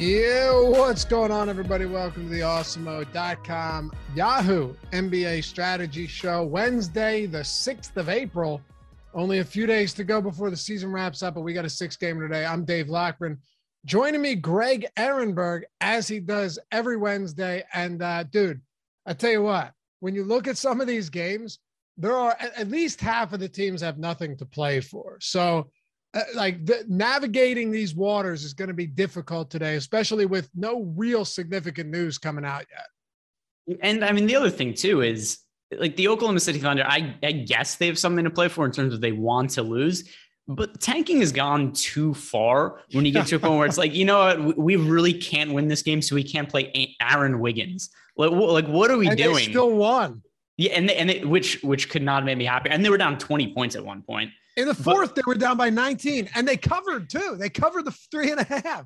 Yeah, what's going on, everybody? Welcome to the awesomeo.com Yahoo NBA Strategy Show. Wednesday, the 6th of April. Only a few days to go before the season wraps up, but we got a six-gamer today. I'm Dave Lochran. Joining me, Greg Ehrenberg, as he does every Wednesday. And, dude, I tell you what, when you look at some of these games, there are at least half of the teams have nothing to play for. So, navigating these waters is going to be difficult today, especially with no real significant news coming out yet. And I mean, the other thing too is like the Oklahoma City Thunder, I guess they have something to play for in terms of they want to lose, but tanking has gone too far when you get to a point where it's like, you know what, we really can't win this game, so we can't play Aaron Wiggins. Like what are we doing? They still won. Yeah, which could not have made me happy. And they were down 20 points at one point. In the fourth, they were down by 19, and they covered, too. They covered the 3.5.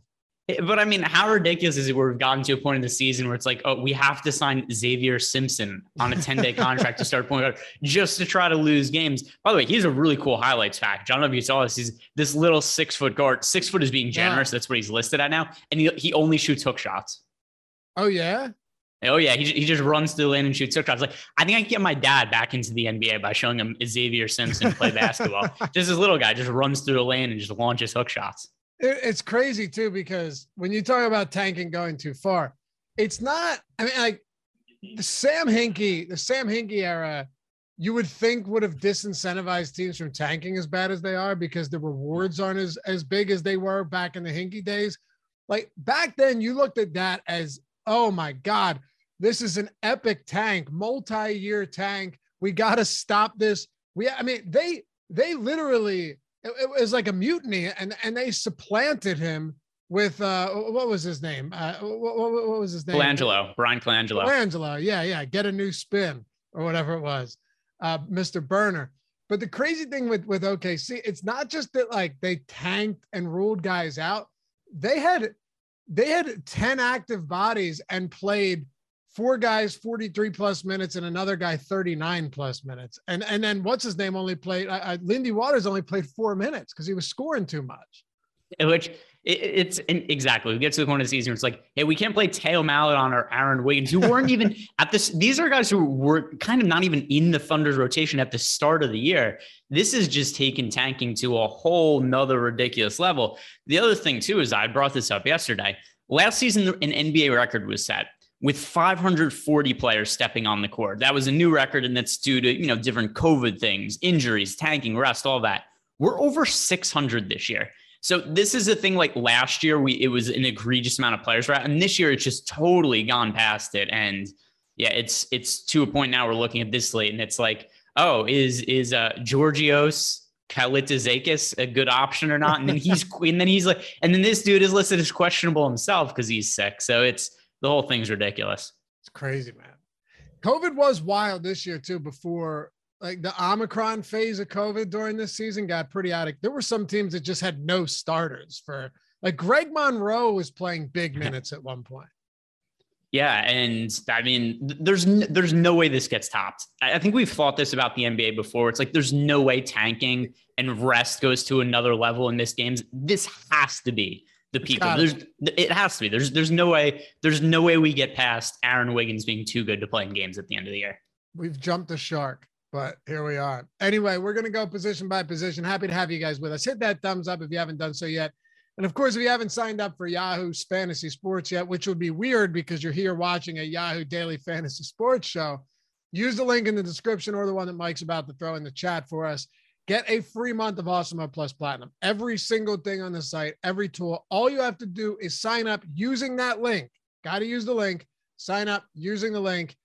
But, I mean, how ridiculous is it where we've gotten to a point in the season where it's like, oh, we have to sign Xavier Simpson on a 10-day contract to start point guard just to try to lose games. By the way, here's a really cool highlights fact. John W. saw this. He's this little 6-foot guard. 6 foot is being generous. Yeah. That's what he's listed at now. And he only shoots hook shots. Oh, yeah? Oh, yeah, he just runs through the lane and shoots hook shots. Like, I think I can get my dad back into the NBA by showing him Xavier Simpson play basketball. Just this little guy just runs through the lane and just launches hook shots. It's crazy, too, because when you talk about tanking going too far, it's not – I mean, like, the Sam Hinkie era, you would think would have disincentivized teams from tanking as bad as they are because the rewards aren't as big as they were back in the Hinkie days. Like, back then, you looked at that as, oh, my God, this is an epic tank, multi-year tank. We got to stop this. They literally, it was like a mutiny, and they supplanted him with, what was his name? What was his name? Brian Colangelo. Yeah, get a new spin or whatever it was, Mr. Burner. But the crazy thing with OKC, it's not just that, like, they tanked and ruled guys out. They had 10 active bodies and played four guys 43 plus minutes and another guy 39 plus minutes. And then what's his name only played? Lindy Waters only played 4 minutes because he was scoring too much. Which it's exactly, we get to the point of the season where it's like, hey, we can't play Teo Maledon or Aaron Wiggins, who weren't even at this. These are guys who were kind of not even in the Thunder's rotation at the start of the year. This is just taking tanking to a whole nother ridiculous level. The other thing too, is I brought this up yesterday. Last season, an NBA record was set with 540 players stepping on the court. That was a new record, and that's due to, you know, different COVID things, injuries, tanking, rest, all that. We're over 600 this year. So this is a thing like last year, it was an egregious amount of players, right? And this year it's just totally gone past it. And yeah, it's to a point now we're looking at this slate and it's like, oh, is Georgios Kalitizakis a good option or not? And then he's like, and then this dude is listed as questionable himself because he's sick. So the whole thing's ridiculous. It's crazy, man. COVID was wild this year too, before, like, the Omicron phase of COVID during this season got pretty out of. There were some teams that just had no starters for, like, Greg Monroe was playing big minutes at one point. Yeah. And I mean, there's no way this gets topped. I think we've thought this about the NBA before. It's like, there's no way tanking and rest goes to another level in this game. This has to be the peak. It has to be. There's no way we get past Aaron Wiggins being too good to play in games at the end of the year. We've jumped the shark, but here we are. Anyway, we're going to go position by position. Happy to have you guys with us. Hit that thumbs up if you haven't done so yet. And of course, if you haven't signed up for Yahoo's Fantasy Sports yet, which would be weird because you're here watching a Yahoo Daily Fantasy Sports show, use the link in the description or the one that Mike's about to throw in the chat for us. Get a free month of Awesomeo Plus Platinum. Every single thing on the site, every tool. All you have to do is sign up using that link. Got to use the link. Sign up using the link.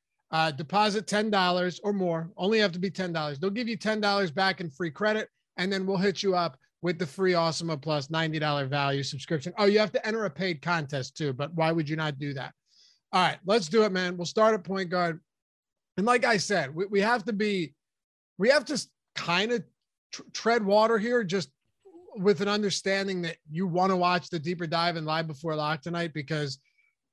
Deposit $10 or more. Only have to be $10. They'll give you $10 back in free credit, and then we'll hit you up with the free Awesomeo Plus $90 value subscription. Oh, you have to enter a paid contest too, but why would you not do that? All right, let's do it, man. We'll start at point guard. And like I said, we have to kind of tread water here, just with an understanding that you want to watch the deeper dive and live before lock tonight, because,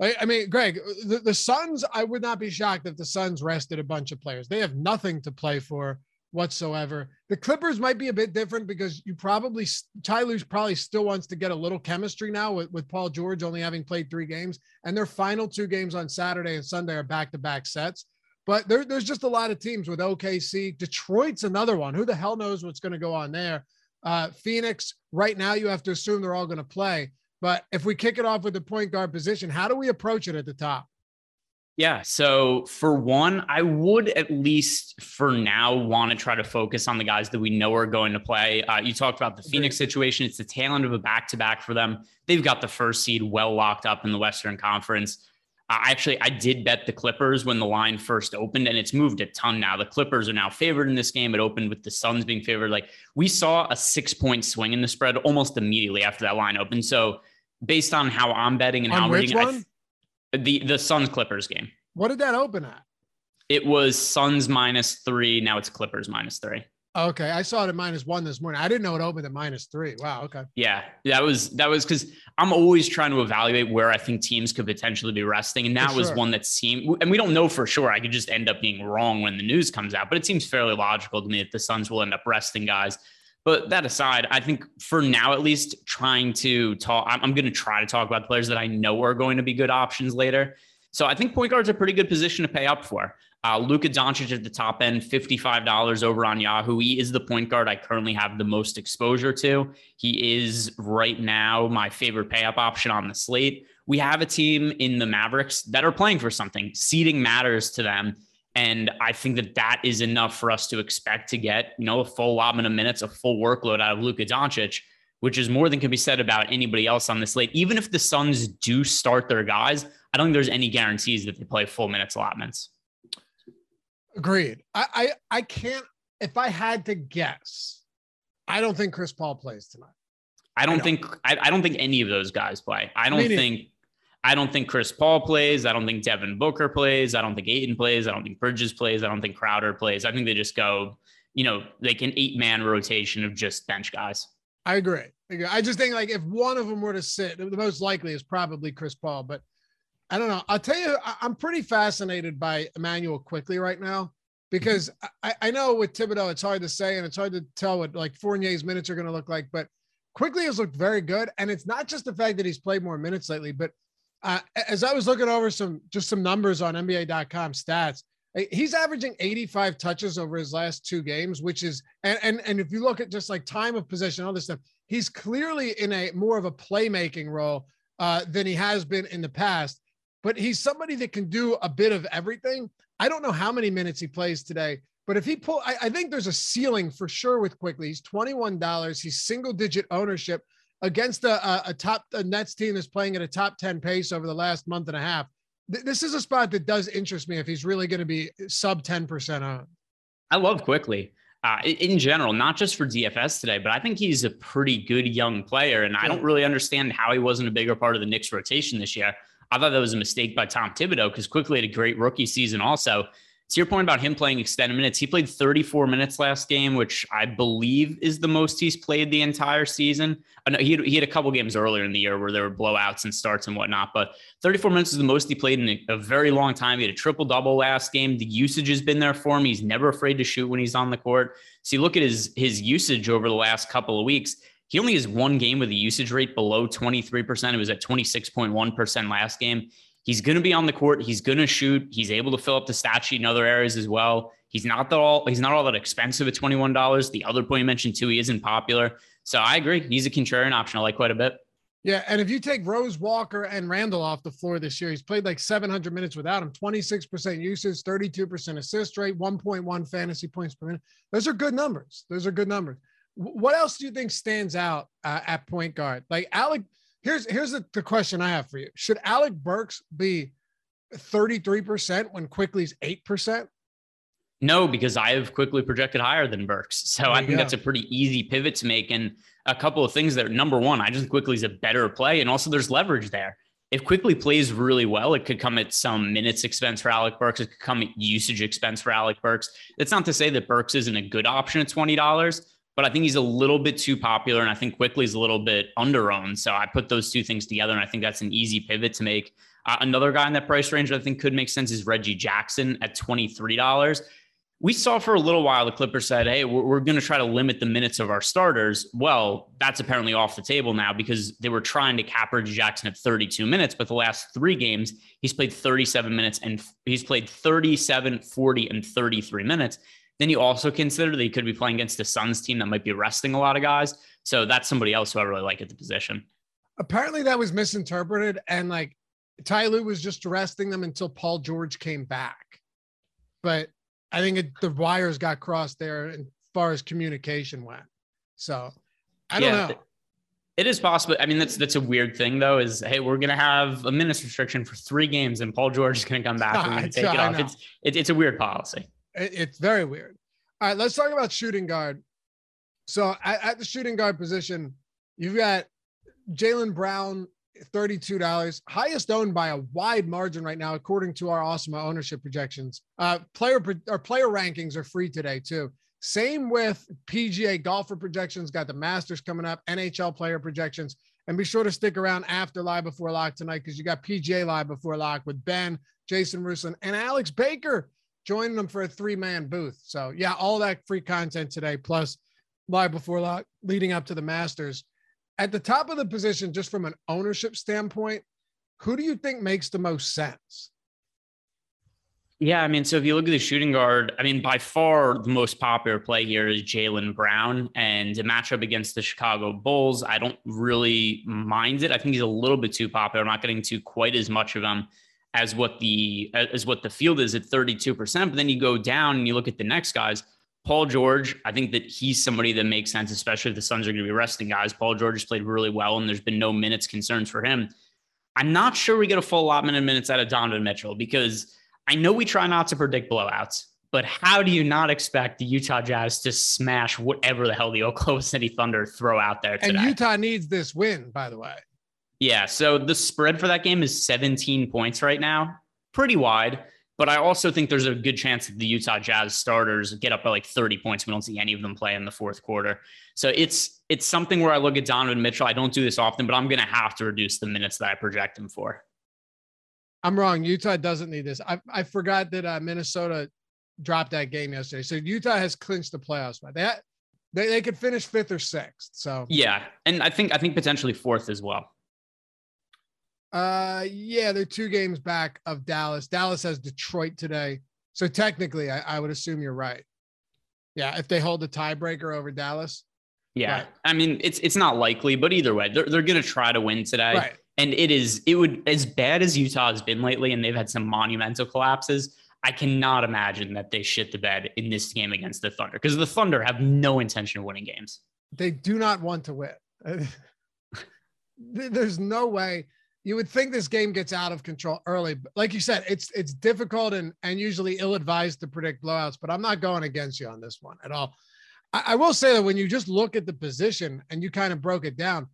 I mean, Greg, the Suns, I would not be shocked if the Suns rested a bunch of players. They have nothing to play for whatsoever. The Clippers might be a bit different because you probably, Ty Lue probably still wants to get a little chemistry now with Paul George only having played 3 games, and their final 2 games on Saturday and Sunday are back-to-back sets. But there's just a lot of teams with OKC. Detroit's another one. Who the hell knows what's going to go on there? Phoenix, right now you have to assume they're all going to play. But if we kick it off with the point guard position, how do we approach it at the top? Yeah, so for one, I would at least for now want to try to focus on the guys that we know are going to play. You talked about the Phoenix situation. It's the tail end of a back-to-back for them. They've got the first seed well locked up in the Western Conference. I did bet the Clippers when the line first opened, and it's moved a ton now. The Clippers are now favored in this game. It opened with the Suns being favored. Like, we saw a 6-point swing in the spread almost immediately after that line opened. So based on how I'm betting and on how we're getting, the Suns Clippers game. What did that open at? It was Suns -3. Now it's Clippers -3. Okay. I saw it at -1 this morning. I didn't know it opened at -3. Wow. Okay. Yeah. That was because I'm always trying to evaluate where I think teams could potentially be resting. And that was one that seemed, and we don't know for sure. I could just end up being wrong when the news comes out, but it seems fairly logical to me that the Suns will end up resting guys. But that aside, I think for now, at least I'm going to try to talk about players that I know are going to be good options later. So I think point guard's a pretty good position to pay up for. Luka Doncic at the top end, $55 over on Yahoo. He is the point guard I currently have the most exposure to. He is right now my favorite pay up option on the slate. We have a team in the Mavericks that are playing for something. Seeding matters to them. And I think that is enough for us to expect to get, a full allotment of minutes, a full workload out of Luka Doncic, which is more than can be said about anybody else on the slate. Even if the Suns do start their guys, I don't think there's any guarantees that they play full minutes allotments. Agreed. I can't, if I had to guess, I don't think Chris Paul plays tonight. I don't think any of those guys play. I don't think Chris Paul plays. I don't think Devin Booker plays. I don't think Ayton plays. I don't think Bridges plays. I don't think Crowder plays. I think they just go, like an 8-man rotation of just bench guys. I agree. I just think if one of them were to sit, the most likely is probably Chris Paul, but I don't know. I'll tell you, I'm pretty fascinated by Emmanuel Quickley right now, because I know with Thibodeau, it's hard to say, and it's hard to tell what Fournier's minutes are going to look like, but Quickley has looked very good. And it's not just the fact that he's played more minutes lately, but as I was looking over some numbers on NBA.com stats, he's averaging 85 touches over his last 2 games, which is, and if you look at just time of possession, all this stuff, he's clearly in a more of a playmaking role than he has been in the past, but he's somebody that can do a bit of everything. I don't know how many minutes he plays today, but if he I think there's a ceiling for sure with Quickley. He's $21. He's single digit ownership against a Nets team that's playing at a top 10 pace over the last month and a half. This is a spot that does interest me if he's really going to be sub 10% on. I love Quickley in general, not just for DFS today, but I think he's a pretty good young player. And I don't really understand how he wasn't a bigger part of the Knicks rotation this year. I thought that was a mistake by Tom Thibodeau, because Quickley had a great rookie season also. To your point about him playing extended minutes, he played 34 minutes last game, which I believe is the most he's played the entire season. I know he had a couple games earlier in the year where there were blowouts and starts and whatnot, but 34 minutes is the most he played in a very long time. He had a triple-double last game. The usage has been there for him. He's never afraid to shoot when he's on the court. So you look at his usage over the last couple of weeks. He only has 1 game with a usage rate below 23%. It was at 26.1% last game. He's going to be on the court. He's going to shoot. He's able to fill up the stat sheet in other areas as well. He's not all that expensive at $21. The other point you mentioned too, he isn't popular. So I agree. He's a contrarian option I like quite a bit. Yeah. And if you take Rose, Walker, and Randall off the floor this year, he's played 700 minutes without him. 26% usage, 32% assist rate, 1.1 fantasy points per minute. Those are good numbers. What else do you think stands out at point guard? Here's the question I have for you. Should Alec Burks be 33% when Quickley's 8%? No, because I have Quickley projected higher than Burks. So I think that's a pretty easy pivot to make. And a couple of things there. Number one, I just think Quickley's a better play. And also there's leverage there. If Quickley plays really well, it could come at some minutes expense for Alec Burks. It could come at usage expense for Alec Burks. That's not to say that Burks isn't a good option at $20. But I think he's a little bit too popular, and I think Quickley's a little bit underowned. So I put those two things together, and I think that's an easy pivot to make. Another guy in that price range that I think could make sense is Reggie Jackson at $23. we saw for a little while the Clippers said, hey, we're going to try to limit the minutes of our starters. Well, that's apparently off the table now because they were trying to cap Reggie Jackson at 32 minutes. But the last three games, he's played 37 minutes and he's played 37, 40 and 33 minutes. Then you also consider that he could be playing against the Suns team that might be resting a lot of guys. So that's somebody else who I really like at the position. Apparently that was misinterpreted. And like Ty Lue was just resting them until Paul George came back. But I think the wires got crossed there as far as communication went. So I don't know. It is possible. I mean, that's a weird thing though, is, hey, we're going to have a minutes restriction for three games and Paul George is going to come back and take it off. It's a weird policy. It's very weird. All right, let's talk about shooting guard. So at the shooting guard position, you've got Jaylen Brown, $32, highest owned by a wide margin right now, according to our Awesome ownership projections. Player rankings are free today too. Same with PGA golfer projections, got the Masters coming up, NHL player projections. And be sure to stick around after Live Before Lock tonight because you got PGA Live Before Lock with Ben, Jason Ruslan, and Alex Baker, joining them for a three-man booth. So, yeah, all that free content today, plus Live Before Lock leading up to the Masters. At the top of the position, just from an ownership standpoint, who do you think makes the most sense? Yeah, I mean, so if you look at the shooting guard, I mean, by far the most popular play here is Jaylen Brown, and the matchup against the Chicago Bulls, I don't really mind it. I think he's a little bit too popular. I'm not getting to quite as much of him as what the field is at 32%. But then you go down and you look at the next guys. Paul George, I think that he's somebody that makes sense, especially if the Suns are going to be resting guys. Paul George has played really well, and there's been no minutes concerns for him. I'm not sure we get a full allotment of minutes out of Donovan Mitchell because I know we try not to predict blowouts, but how do you not expect the Utah Jazz to smash whatever the hell the Oklahoma City Thunder throw out there today? And Utah needs this win, by the way. Yeah, so the spread for that game is 17 points right now. Pretty wide, but I also think there's a good chance that the Utah Jazz starters get up by like 30 points. We don't see any of them play in the fourth quarter. So it's something where I look at Donovan Mitchell. I don't do this often, but I'm going to have to reduce the minutes that I project him for. I'm wrong. Utah doesn't need this. I forgot that Minnesota dropped that game yesterday. So Utah has clinched the playoffs by that. They could finish fifth or sixth. So yeah, and I think potentially fourth as well. Yeah, they're two games back of Dallas. Dallas has Detroit today. So technically, I would assume you're right. Yeah, if they hold the tiebreaker over Dallas. Yeah, right. I mean, it's not likely, but either way, they're going to try to win today. Right. And it would, as bad as Utah has been lately, and they've had some monumental collapses, I cannot imagine that they shit the bed in this game against the Thunder, because the Thunder have no intention of winning games. They do not want to win. There's no way. You would think this game gets out of control early, but like you said, it's difficult and usually ill-advised to predict blowouts, but I'm not going against you on this one at all. I will say that when you just look at the position and you kind of broke it down,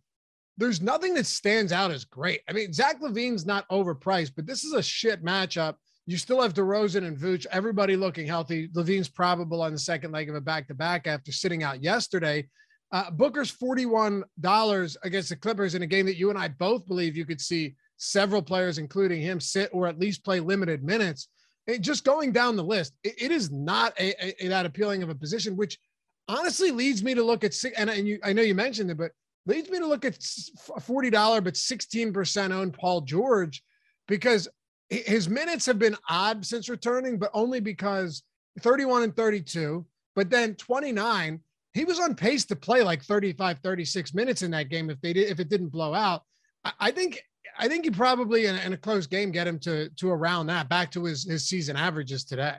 there's nothing that stands out as great. I mean, Zach LaVine's not overpriced, but this is a shit matchup. You still have DeRozan and Vooch, everybody looking healthy. LaVine's probable on the second leg of a back-to-back after sitting out yesterday. Booker's $41 against the Clippers in a game that you and I both believe you could see several players, including him, sit or at least play limited minutes. And just going down the list, it is not that appealing of a position, which honestly leads me to look at – and you, I know you mentioned it, but leads me to look at $40 but 16% owned Paul George, because his minutes have been odd since returning, but only because 31 and 32, but then 29 – he was on pace to play like 35, 36 minutes in that game if it didn't blow out. I think you probably in a close game get him to around that, back to his season averages today.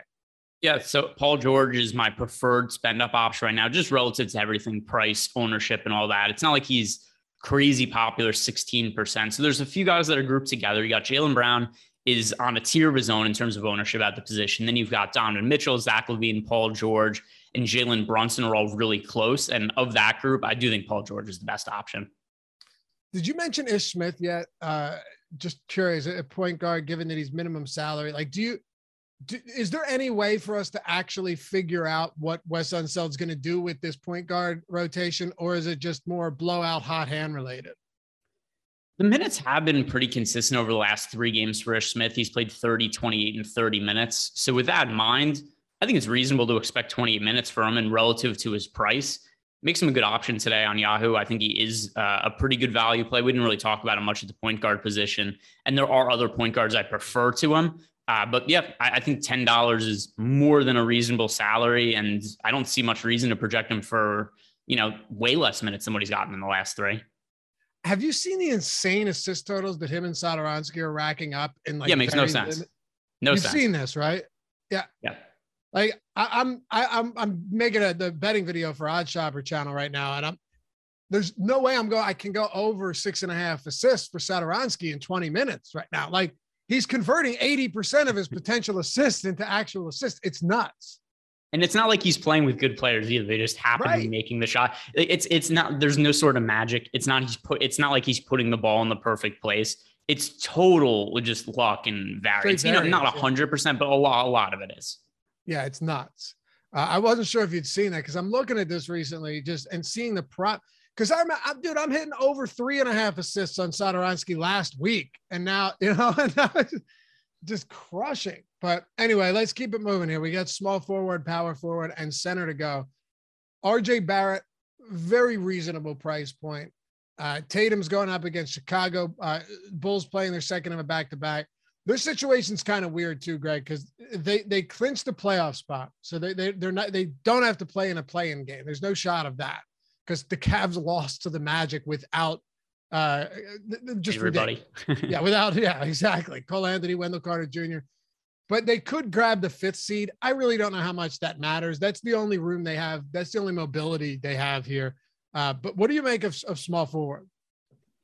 Yeah, so Paul George is my preferred spend up option right now, just relative to everything, price, ownership, and all that. It's not like he's crazy popular, 16%. So there's a few guys that are grouped together. You got Jaylen Brown is on a tier of his own in terms of ownership at the position. Then you've got Donovan Mitchell, Zach LaVine, Paul George, and Jalen Brunson are all really close. And of that group, I do think Paul George is the best option. Did you mention Ish Smith yet? Just curious, a point guard, given that he's minimum salary, like, is there any way for us to actually figure out what Wes Unseld's going to do with this point guard rotation? Or is it just more blowout hot hand related? The minutes have been pretty consistent over the last three games for Ish Smith. He's played 30, 28, and 30 minutes. So with that in mind, I think it's reasonable to expect 28 minutes for him, and relative to his price, makes him a good option today on Yahoo. I think he is a pretty good value play. We didn't really talk about him much at the point guard position, and there are other point guards I prefer to him. But yeah, I think $10 is more than a reasonable salary, and I don't see much reason to project him for, you know, way less minutes than what he's gotten in the last three. Have you seen the insane assist totals that him and Satoransky are racking up? In like, yeah, it makes no sense. You've seen this, right? Yeah. Yeah. Like I'm making the betting video for Odd Shopper channel right now, and there's no way I can go over 6.5 assists for Satoransky in 20 minutes right now. Like, he's converting 80% of his potential assists into actual assists. It's nuts. And it's not like he's playing with good players either. They just happen to be making the shot. It's not, there's no sort of magic. It's not like he's putting the ball in the perfect place. It's total just luck and variance. So variance, you know, not 100%, but a lot of it is. Yeah, it's nuts. I wasn't sure if you'd seen that, because I'm looking at this recently and seeing the prop. Because I'm hitting over 3.5 assists on Satoransky last week, and now it's just crushing. But anyway, let's keep it moving here. We got small forward, power forward, and center to go. RJ Barrett, very reasonable price point. Tatum's going up against Chicago. Bulls playing their second of a back-to-back. Their situation's kind of weird too, Greg, because they clinched the playoff spot, so they don't have to play in a play-in game. There's no shot of that, because the Cavs lost to the Magic without just everybody. Exactly. Cole Anthony, Wendell Carter Jr. But they could grab the 5th seed. I really don't know how much that matters. That's the only room they have. That's the only mobility they have here. But what do you make of small forward?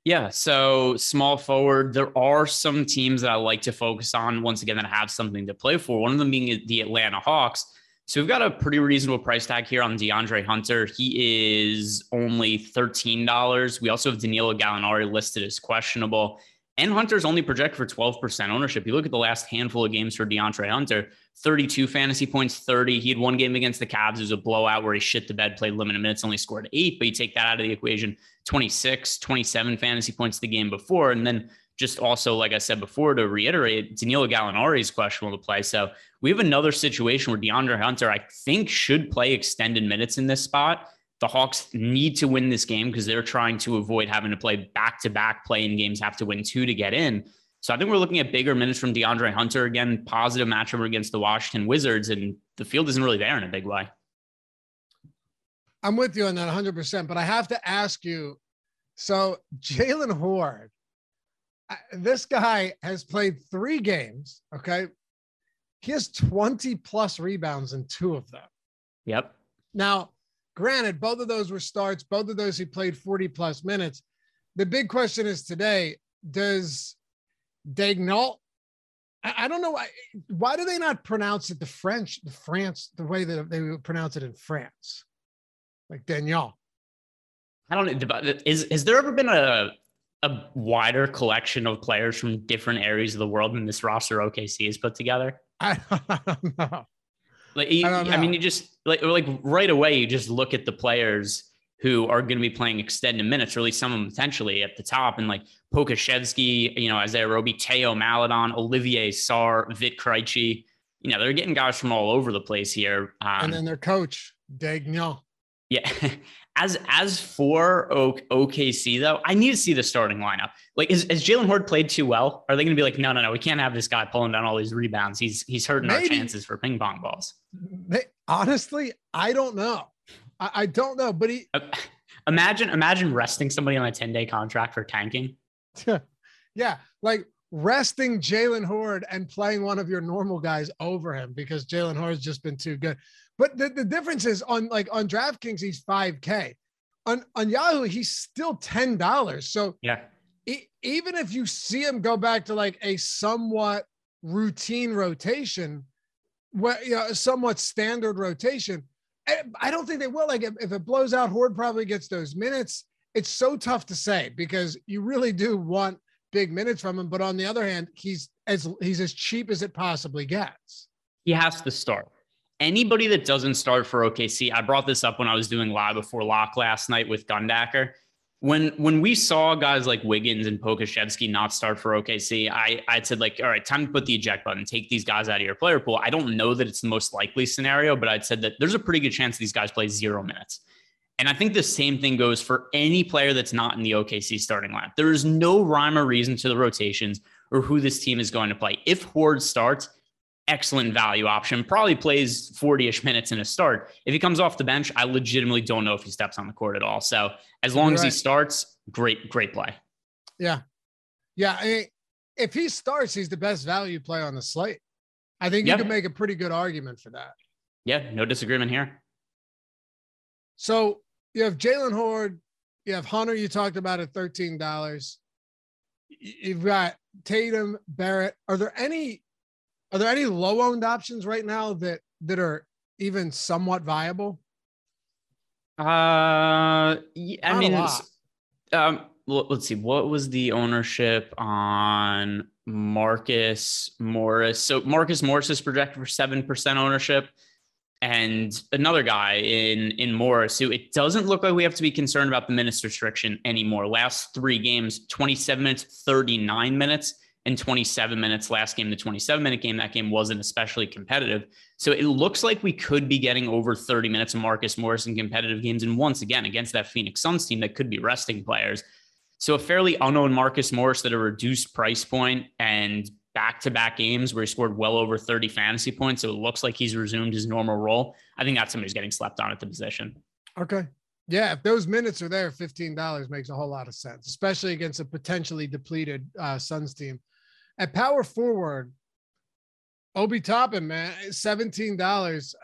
Yeah, so small forward, there are some teams that I like to focus on, once again, that have something to play for. One of them being the Atlanta Hawks. So we've got a pretty reasonable price tag here on DeAndre Hunter. He is only $13. We also have Danilo Gallinari listed as questionable. And Hunter's only projected for 12% ownership. You look at the last handful of games for DeAndre Hunter, 32 fantasy points, 30. He had one game against the Cavs. It was a blowout where he shit the bed, played limited minutes, only scored 8. But you take that out of the equation, 26, 27 fantasy points the game before. And then just also, like I said before, to reiterate, Danilo Gallinari is questionable to play. So we have another situation where DeAndre Hunter, I think, should play extended minutes in this spot. The Hawks need to win this game because they're trying to avoid having to play back-to-back play-in games, have to win 2 to get in. So I think we're looking at bigger minutes from DeAndre Hunter. Again, positive matchup against the Washington Wizards, and the field isn't really there in a big way. I'm with you on that 100%, but I have to ask you, so Jalen Hoard, this guy has played 3 games, okay? He has 20-plus rebounds in 2 of them. Yep. Now, granted, both of those were starts. Both of those he played 40-plus minutes. The big question is today, does Daigneault – I don't know why do they not pronounce it the French, the way that they would pronounce it in France? Like Daigneault. I don't know. Has there ever been a wider collection of players from different areas of the world than this roster OKC has put together? I don't know. Like, I mean, you just like right away, you just look at the players who are going to be playing extended minutes, or at least some of them potentially at the top, and like Pokashevsky, you know, Isaiah Roby, Teo Maladon, Olivier Sarr, Vit Krejci. You know, they're getting guys from all over the place here. And then their coach, Daigneault. Yeah. As for OKC, though, I need to see the starting lineup. Like, has Jalen Hoard played too well? Are they going to be like, no, we can't have this guy pulling down all these rebounds. He's hurting our chances for ping pong balls. Honestly, I don't know. I don't know, but he... Imagine resting somebody on a 10-day contract for tanking. Yeah, like resting Jalen Hoard and playing one of your normal guys over him because Jalen Hoard's just been too good. But the difference is on DraftKings, he's $5K. On Yahoo, he's still $10. So yeah, even if you see him go back to like a somewhat routine rotation, somewhat standard rotation, I don't think they will. Like if it blows out, Hoard probably gets those minutes. It's so tough to say because you really do want big minutes from him. But on the other hand, he's as cheap as it possibly gets. He has to start. Anybody that doesn't start for OKC, I brought this up when I was doing live before lock last night with Gundacker. When we saw guys like Wiggins and Pokuševski not start for OKC, I said, like, all right, time to put the eject button, take these guys out of your player pool. I don't know that it's the most likely scenario, but I'd said that there's a pretty good chance these guys play 0 minutes. And I think the same thing goes for any player that's not in the OKC starting lineup. There is no rhyme or reason to the rotations or who this team is going to play. If Hoard starts, excellent value option, probably plays 40-ish minutes in a start. If he comes off the bench, I legitimately don't know if he steps on the court at all. So as long as he starts, great play. Yeah. Yeah. I mean, if he starts, he's the best value play on the slate. I think you can make a pretty good argument for that. Yeah. No disagreement here. So you have Jalen Hoard, you have Hunter, you talked about at $13. You've got Tatum, Barrett. Are there any low-owned options right now that are even somewhat viable? Let's see. What was the ownership on Marcus Morris? So Marcus Morris is projected for 7% ownership. And another guy in Morris, who it doesn't look like we have to be concerned about the minutes restriction anymore. Last three games, 27 minutes, 39 minutes. And 27 minutes last game, the 27-minute game, that game wasn't especially competitive. So it looks like we could be getting over 30 minutes of Marcus Morris in competitive games. And once again, against that Phoenix Suns team that could be resting players. So a fairly unknown Marcus Morris at a reduced price point and back-to-back games where he scored well over 30 fantasy points. So it looks like he's resumed his normal role. I think that's somebody who's getting slept on at the position. Okay. Yeah, if those minutes are there, $15 makes a whole lot of sense, especially against a potentially depleted Suns team. At power forward, Obi Toppin, man, $17.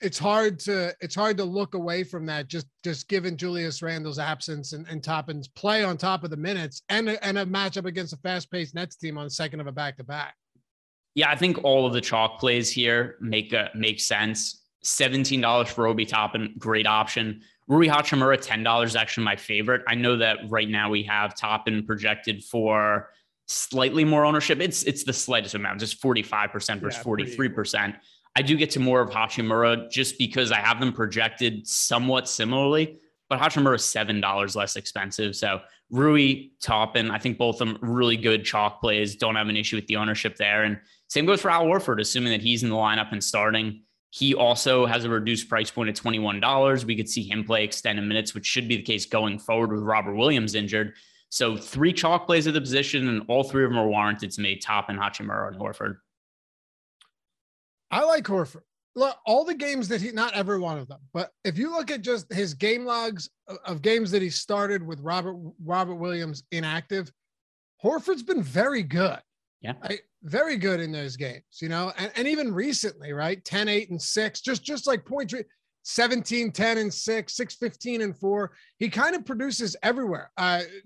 It's hard to look away from that. Just given Julius Randle's absence and Toppin's play on top of the minutes and a matchup against a fast-paced Nets team on the second of a back-to-back. Yeah, I think all of the chalk plays here make sense. $17 for Obi Toppin, great option. Rui Hachimura, $10 is actually my favorite. I know that right now we have Toppin projected for slightly more ownership. It's the slightest amount, just 45% versus 43%. I do get to more of Hachimura just because I have them projected somewhat similarly, but Hachimura is $7 less expensive. So Rui, Toppin, I think both of them really good chalk plays. Don't have an issue with the ownership there. And same goes for Al Horford, assuming that he's in the lineup and starting. He also has a reduced price point of $21. We could see him play extended minutes, which should be the case going forward with Robert Williams injured. So three chalk plays at the position, and all three of them are warranted to me, Toppin, Hachimura, and Horford. I like Horford. Look, all the games that not every one of them, but if you look at just his game logs of games that he started with Robert Williams inactive, Horford's been very good. Yeah. Very good in those games, you know, and even recently, right? 10, 8, and 6, just like point 17, 10, and 6, 6, 15, and 4. He kind of produces everywhere.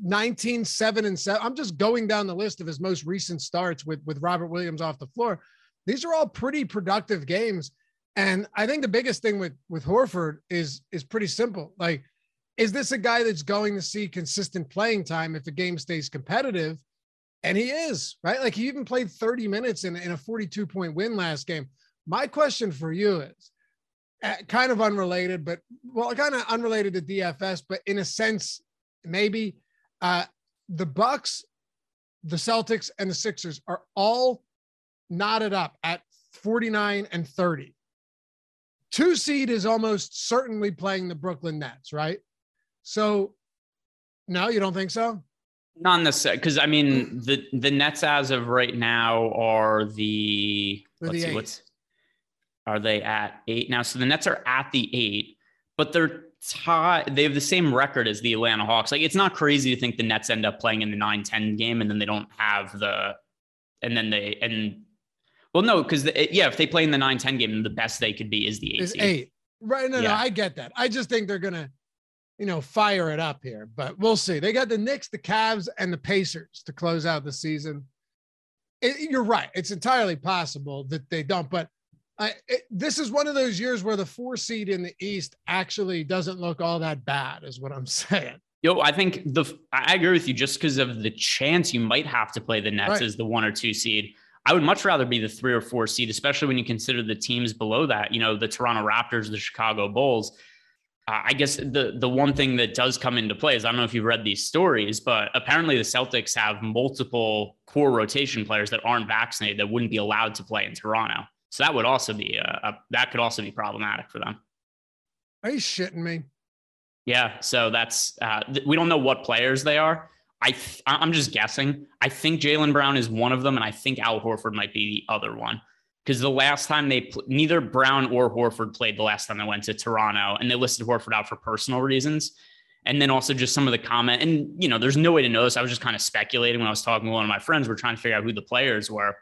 19, 7, and 7. I'm just going down the list of his most recent starts with Robert Williams off the floor. These are all pretty productive games. And I think the biggest thing with Horford is pretty simple. Like, is this a guy that's going to see consistent playing time if the game stays competitive? And he is, right? Like, he even played 30 minutes in a 42-point win last game. My question for you is kind of unrelated, but, well, kind of unrelated to DFS, but in a sense, maybe the Bucks, the Celtics, and the Sixers are all knotted up at 49 and 30. 2 seed is almost certainly playing the Brooklyn Nets, right? So, no, you don't think so? Not necessarily, because I mean the Nets as of right now are the are they at 8 now? So the Nets are at the 8, but they're tied. They have the same record as the Atlanta Hawks. Like, it's not crazy to think the Nets end up playing in the 9-10 game, and then they don't have the, and then they and well no because yeah if they play in the 9-10 game, then the best they could be is the 8 seed. Right? No, I get that. I just think they're gonna, you know, fire it up here, but we'll see. They got the Knicks, the Cavs, and the Pacers to close out the season. You're right. It's entirely possible that they don't, but this is one of those years where the 4 seed in the East actually doesn't look all that bad is what I'm saying. Yo, I think I agree with you, just because of the chance you might have to play the Nets as the 1 or 2 seed. I would much rather be the 3 or 4 seed, especially when you consider the teams below that, you know, the Toronto Raptors, the Chicago Bulls. I guess the one thing that does come into play is, I don't know if you've read these stories, but apparently the Celtics have multiple core rotation players that aren't vaccinated that wouldn't be allowed to play in Toronto. So that would also be that could also be problematic for them. Are you shitting me? Yeah. So that's we don't know what players they are. I'm just guessing. I think Jaylen Brown is one of them, and I think Al Horford might be the other one. Because the last time neither Brown or Horford played the last time they went to Toronto, and they listed Horford out for personal reasons. And then also just some of the comment, and, you know, there's no way to know this. I was just kind of speculating when I was talking to one of my friends. We're trying to figure out who the players were.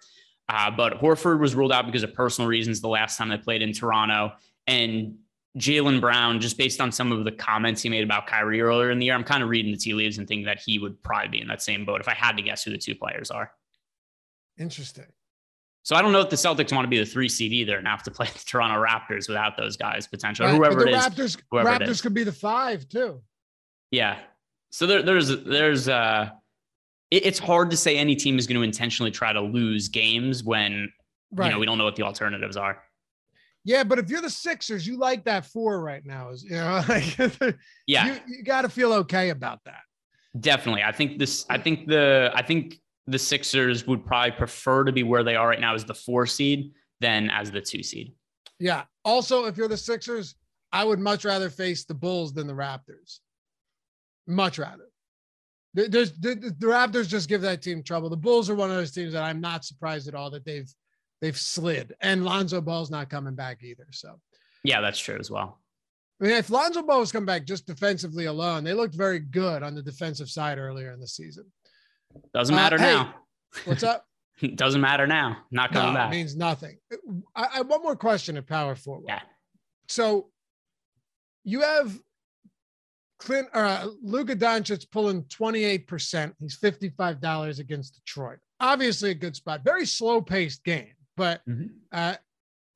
But Horford was ruled out because of personal reasons the last time they played in Toronto. And Jaylen Brown, just based on some of the comments he made about Kyrie earlier in the year, I'm kind of reading the tea leaves and thinking that he would probably be in that same boat if I had to guess who the two players are. Interesting. So I don't know if the Celtics want to be the 3 seed either and have to play the Toronto Raptors without those guys, potentially. Right, whoever it is. Raptors could be the 5 too. Yeah. So it's hard to say any team is going to intentionally try to lose games when, right, you know, we don't know what the alternatives are. Yeah. But if you're the Sixers, you like that 4 right now, you know, like, yeah, you got to feel okay about that. Definitely. I think the Sixers would probably prefer to be where they are right now as the 4 seed than as the 2 seed. Yeah. Also, if you're the Sixers, I would much rather face the Bulls than the Raptors. Much rather. The Raptors just give that team trouble. The Bulls are one of those teams that I'm not surprised at all that they've slid. And Lonzo Ball's not coming back either. So yeah, that's true as well. I mean, if Lonzo Ball was coming back just defensively alone, they looked very good on the defensive side earlier in the season. Doesn't matter now. What's up? Doesn't matter now. Not coming back. It means nothing. I have one more question at power forward. Yeah. So you have Luka Doncic pulling 28%. He's $55 against Detroit. Obviously a good spot. Very slow-paced game. But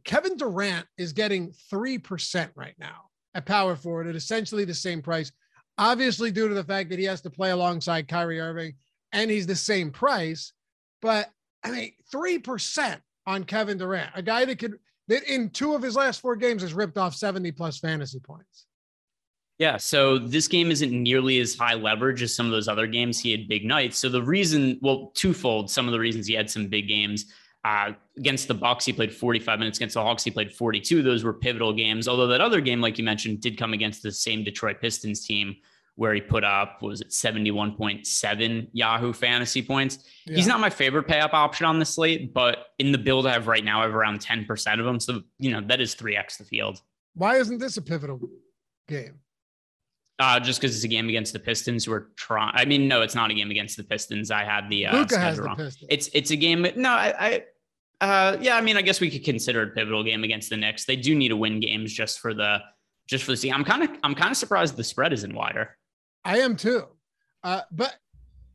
Kevin Durant is getting 3% right now at power forward at essentially the same price, obviously due to the fact that he has to play alongside Kyrie Irving. And he's the same price, but I mean, 3% on Kevin Durant, a guy that in 2 of his last 4 games has ripped off 70+ fantasy points. Yeah. So this game isn't nearly as high leverage as some of those other games. He had big nights. So the reason, well, twofold, some of the reasons he had some big games against the Bucks, he played 45 minutes. Against the Hawks, he played 42. Those were pivotal games. Although that other game, like you mentioned, did come against the same Detroit Pistons team, where he put up, was it 71.7 Yahoo fantasy points. Yeah. He's not my favorite pay up option on the slate, but in the build I have right now, I have around 10% of them. So, you know, that is 3x the field. Why isn't this a pivotal game? Just because it's a game against the Pistons who are trying. I mean, no, it's not a game against the Pistons. I had the Luka has the Pistons. It's a game. No, yeah, I mean, I guess we could consider it a pivotal game against the Knicks. They do need to win games just for the season. I'm kind of surprised the spread isn't wider. I am too. But,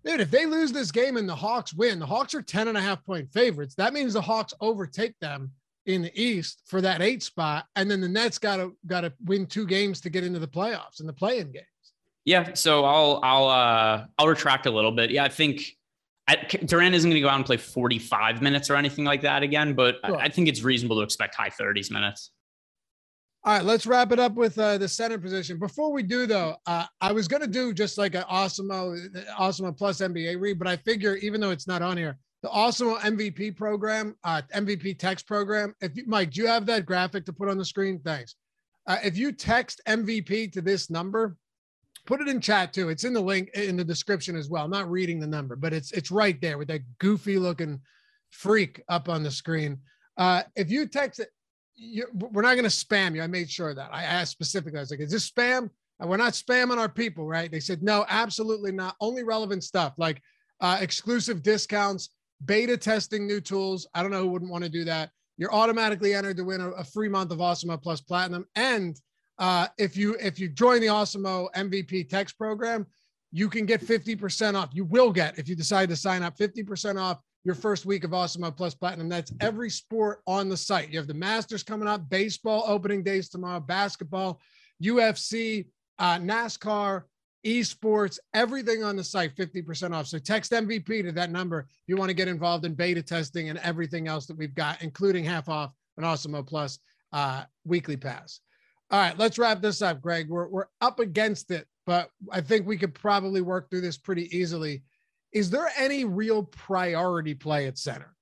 dude, if they lose this game and the Hawks win, the Hawks are 10.5-point favorites. That means the Hawks overtake them in the East for that 8 spot. And then the Nets got to win 2 games to get into the playoffs and the play-in games. Yeah. So I'll retract a little bit. Yeah. I think Durant isn't going to go out and play 45 minutes or anything like that again, but sure, I think it's reasonable to expect high 30s minutes. All right, let's wrap it up with the center position. Before we do, though, I was going to do just like an Awesome Plus NBA read, but I figure even though it's not on here, the Awesome MVP program, MVP text program. If you, Mike, do you have that graphic to put on the screen? Thanks. If you text MVP to this number, put it in chat too. It's in the link in the description as well. I'm not reading the number, but it's right there with that goofy looking freak up on the screen. If you text it, we're not going to spam you. I made sure of that. I asked specifically, I was like, is this spam? We're not spamming our people, right? They said, no, absolutely not. Only relevant stuff like exclusive discounts, beta testing new tools. I don't know who wouldn't want to do that. You're automatically entered to win a free month of Awesemo Plus Platinum. And if you join the Awesemo MVP text program, you can get 50% off. You will get, if you decide to sign up, 50% off your first week of Awesemo Plus Platinum. That's every sport on the site. You have the Masters coming up, baseball opening days tomorrow, basketball, UFC, NASCAR, esports, everything on the site, 50% off. So text MVP to that number if you want to get involved in beta testing and everything else that we've got, including half off an Awesemo Plus weekly pass. All right, let's wrap this up, Greg. We're up against it, but I think we could probably work through this pretty easily. Is there any real priority play at center?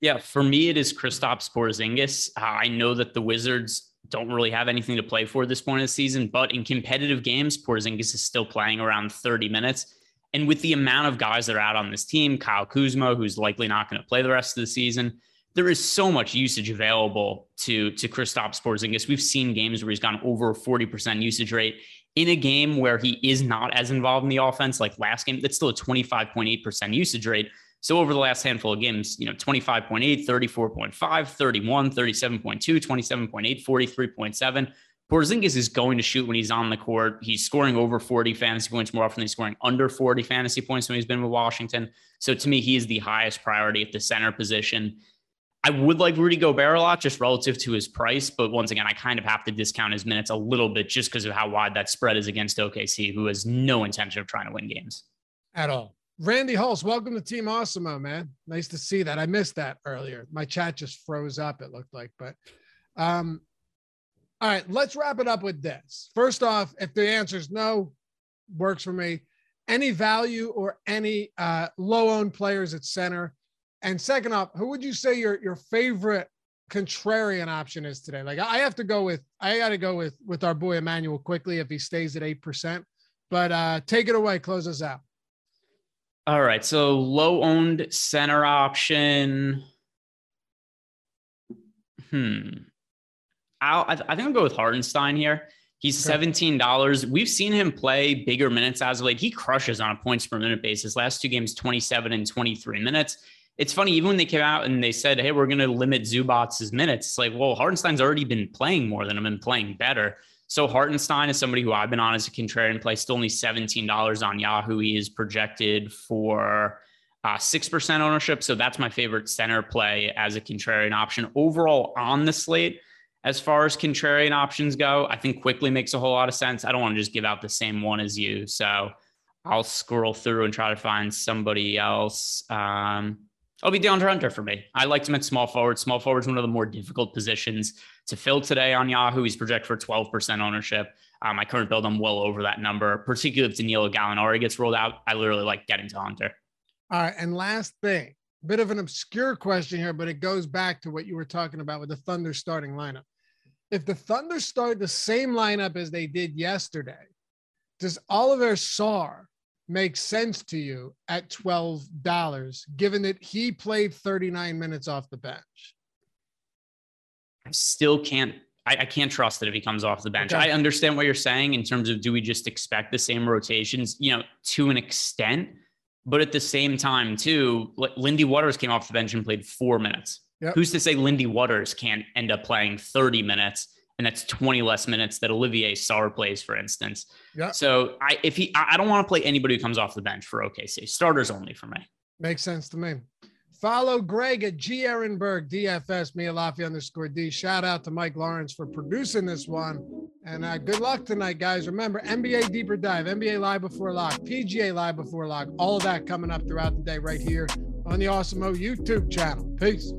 Yeah, for me, it is Kristaps Porzingis. I know that the Wizards don't really have anything to play for at this point of the season, but in competitive games, Porzingis is still playing around 30 minutes. And with the amount of guys that are out on this team, Kyle Kuzma, who's likely not going to play the rest of the season, there is so much usage available to Kristaps Porzingis. We've seen games where he's gone over a 40% usage rate in a game where he is not as involved in the offense. Like last game, that's still a 25.8% usage rate. So over the last handful of games, 25.8, 34.5, 31, 37.2, 27.8, 43.7. Porzingis is going to shoot when he's on the court. He's scoring over 40 fantasy points more often than he's scoring under 40 fantasy points when he's been with Washington. So to me, he is the highest priority at the center position. I would like Rudy Gobert a lot just relative to his price. But once again, I kind of have to discount his minutes a little bit just because of how wide that spread is against OKC, who has no intention of trying to win games at all. Randy Hulse, welcome to Team Awesome-o, man. Nice to see that. I missed that earlier. My chat just froze up, it looked like. But all right, let's wrap it up with this. First off, if the answer is no, works for me. Any value or any low-owned players at center? And second off, who would you say your favorite contrarian option is today? Like I got to go with our boy Emmanuel Quickley if he stays at 8%. But take it away, close us out. All right, so low-owned center option. I think I'll go with Hartenstein here. He's $17. We've seen him play bigger minutes as of late. He crushes on a points per minute basis. Last two games, 27 and 23 minutes. It's funny, even when they came out and they said, hey, we're going to limit Zubac's minutes. It's like, well, Hartenstein's already been playing more than him and playing better. So Hartenstein is somebody who I've been on as a contrarian play, still only $17 on Yahoo. He is projected for 6% ownership. So that's my favorite center play as a contrarian option. Overall on the slate, as far as contrarian options go, I think Quickley makes a whole lot of sense. I don't want to just give out the same one as you. So I'll scroll through and try to find somebody else. I'll be DeAndre Hunter for me. I liked him at small forward. Small forward is one of the more difficult positions to fill today on Yahoo. He's projected for 12% ownership. My current build, I'm well over that number, particularly if Danilo Gallinari gets rolled out. I literally like getting to Hunter. All right, and last thing, bit of an obscure question here, but it goes back to what you were talking about with the Thunder starting lineup. If the Thunder start the same lineup as they did yesterday, does Oliver Sarr make sense to you at $12, given that he played 39 minutes off the bench? I still can't. I can't trust it if he comes off the bench. Okay. I understand what you're saying in terms of do we just expect the same rotations, to an extent, but at the same time too, Lindy Waters came off the bench and played 4 minutes. Yep. Who's to say Lindy Waters can't end up playing 30 minutes? And that's 20 less minutes that Olivier Sarr plays, for instance. Yep. So I don't want to play anybody who comes off the bench for OKC. Starters only for me. Makes sense to me. Follow Greg at G. Ehrenberg, DFS, Mialafi_D. Shout out to Mike Lawrence for producing this one. And good luck tonight, guys. Remember, NBA Deeper Dive, NBA Live Before Lock, PGA Live Before Lock, all of that coming up throughout the day right here on the Awesome-o YouTube channel. Peace.